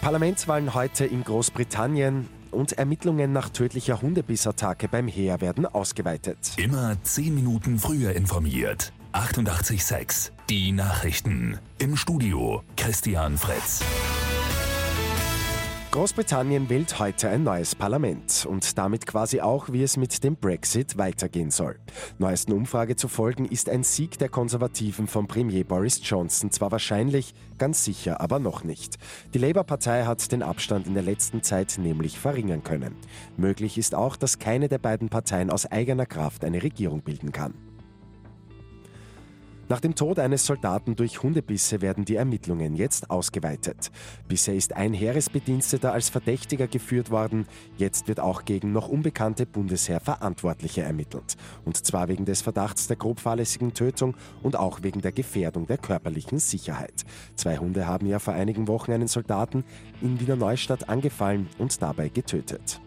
Parlamentswahlen heute in Großbritannien und Ermittlungen nach tödlicher Hundebissattacke beim Heer werden ausgeweitet. Immer 10 Minuten früher informiert. 88,6. Die Nachrichten. Im Studio Christian Fritz. Großbritannien wählt heute ein neues Parlament und damit quasi auch, wie es mit dem Brexit weitergehen soll. Neuesten Umfrage zufolge ist ein Sieg der Konservativen von Premier Boris Johnson zwar wahrscheinlich, ganz sicher aber noch nicht. Die Labour-Partei hat den Abstand in der letzten Zeit nämlich verringern können. Möglich ist auch, dass keine der beiden Parteien aus eigener Kraft eine Regierung bilden kann. Nach dem Tod eines Soldaten durch Hundebisse werden die Ermittlungen jetzt ausgeweitet. Bisher ist ein Heeresbediensteter als Verdächtiger geführt worden. Jetzt wird auch gegen noch unbekannte Bundesheer-Verantwortliche ermittelt. Und zwar wegen des Verdachts der grob fahrlässigen Tötung und auch wegen der Gefährdung der körperlichen Sicherheit. 2 Hunde haben ja vor einigen Wochen einen Soldaten in Wiener Neustadt angefallen und dabei getötet.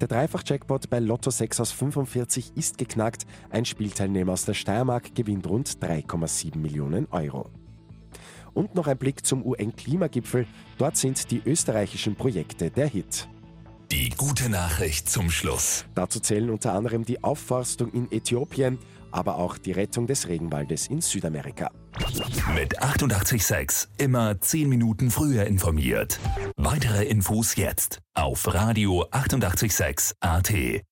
Der Dreifach-Jackpot bei Lotto 6 aus 45 ist geknackt. Ein Spielteilnehmer aus der Steiermark gewinnt rund 3,7 Millionen Euro. Und noch ein Blick zum UN-Klimagipfel. Dort sind die österreichischen Projekte der Hit. Die gute Nachricht zum Schluss. Dazu zählen unter anderem die Aufforstung in Äthiopien, aber auch die Rettung des Regenwaldes in Südamerika. Mit 88,6 immer 10 Minuten früher informiert. Weitere Infos jetzt auf Radio 88,6 AT.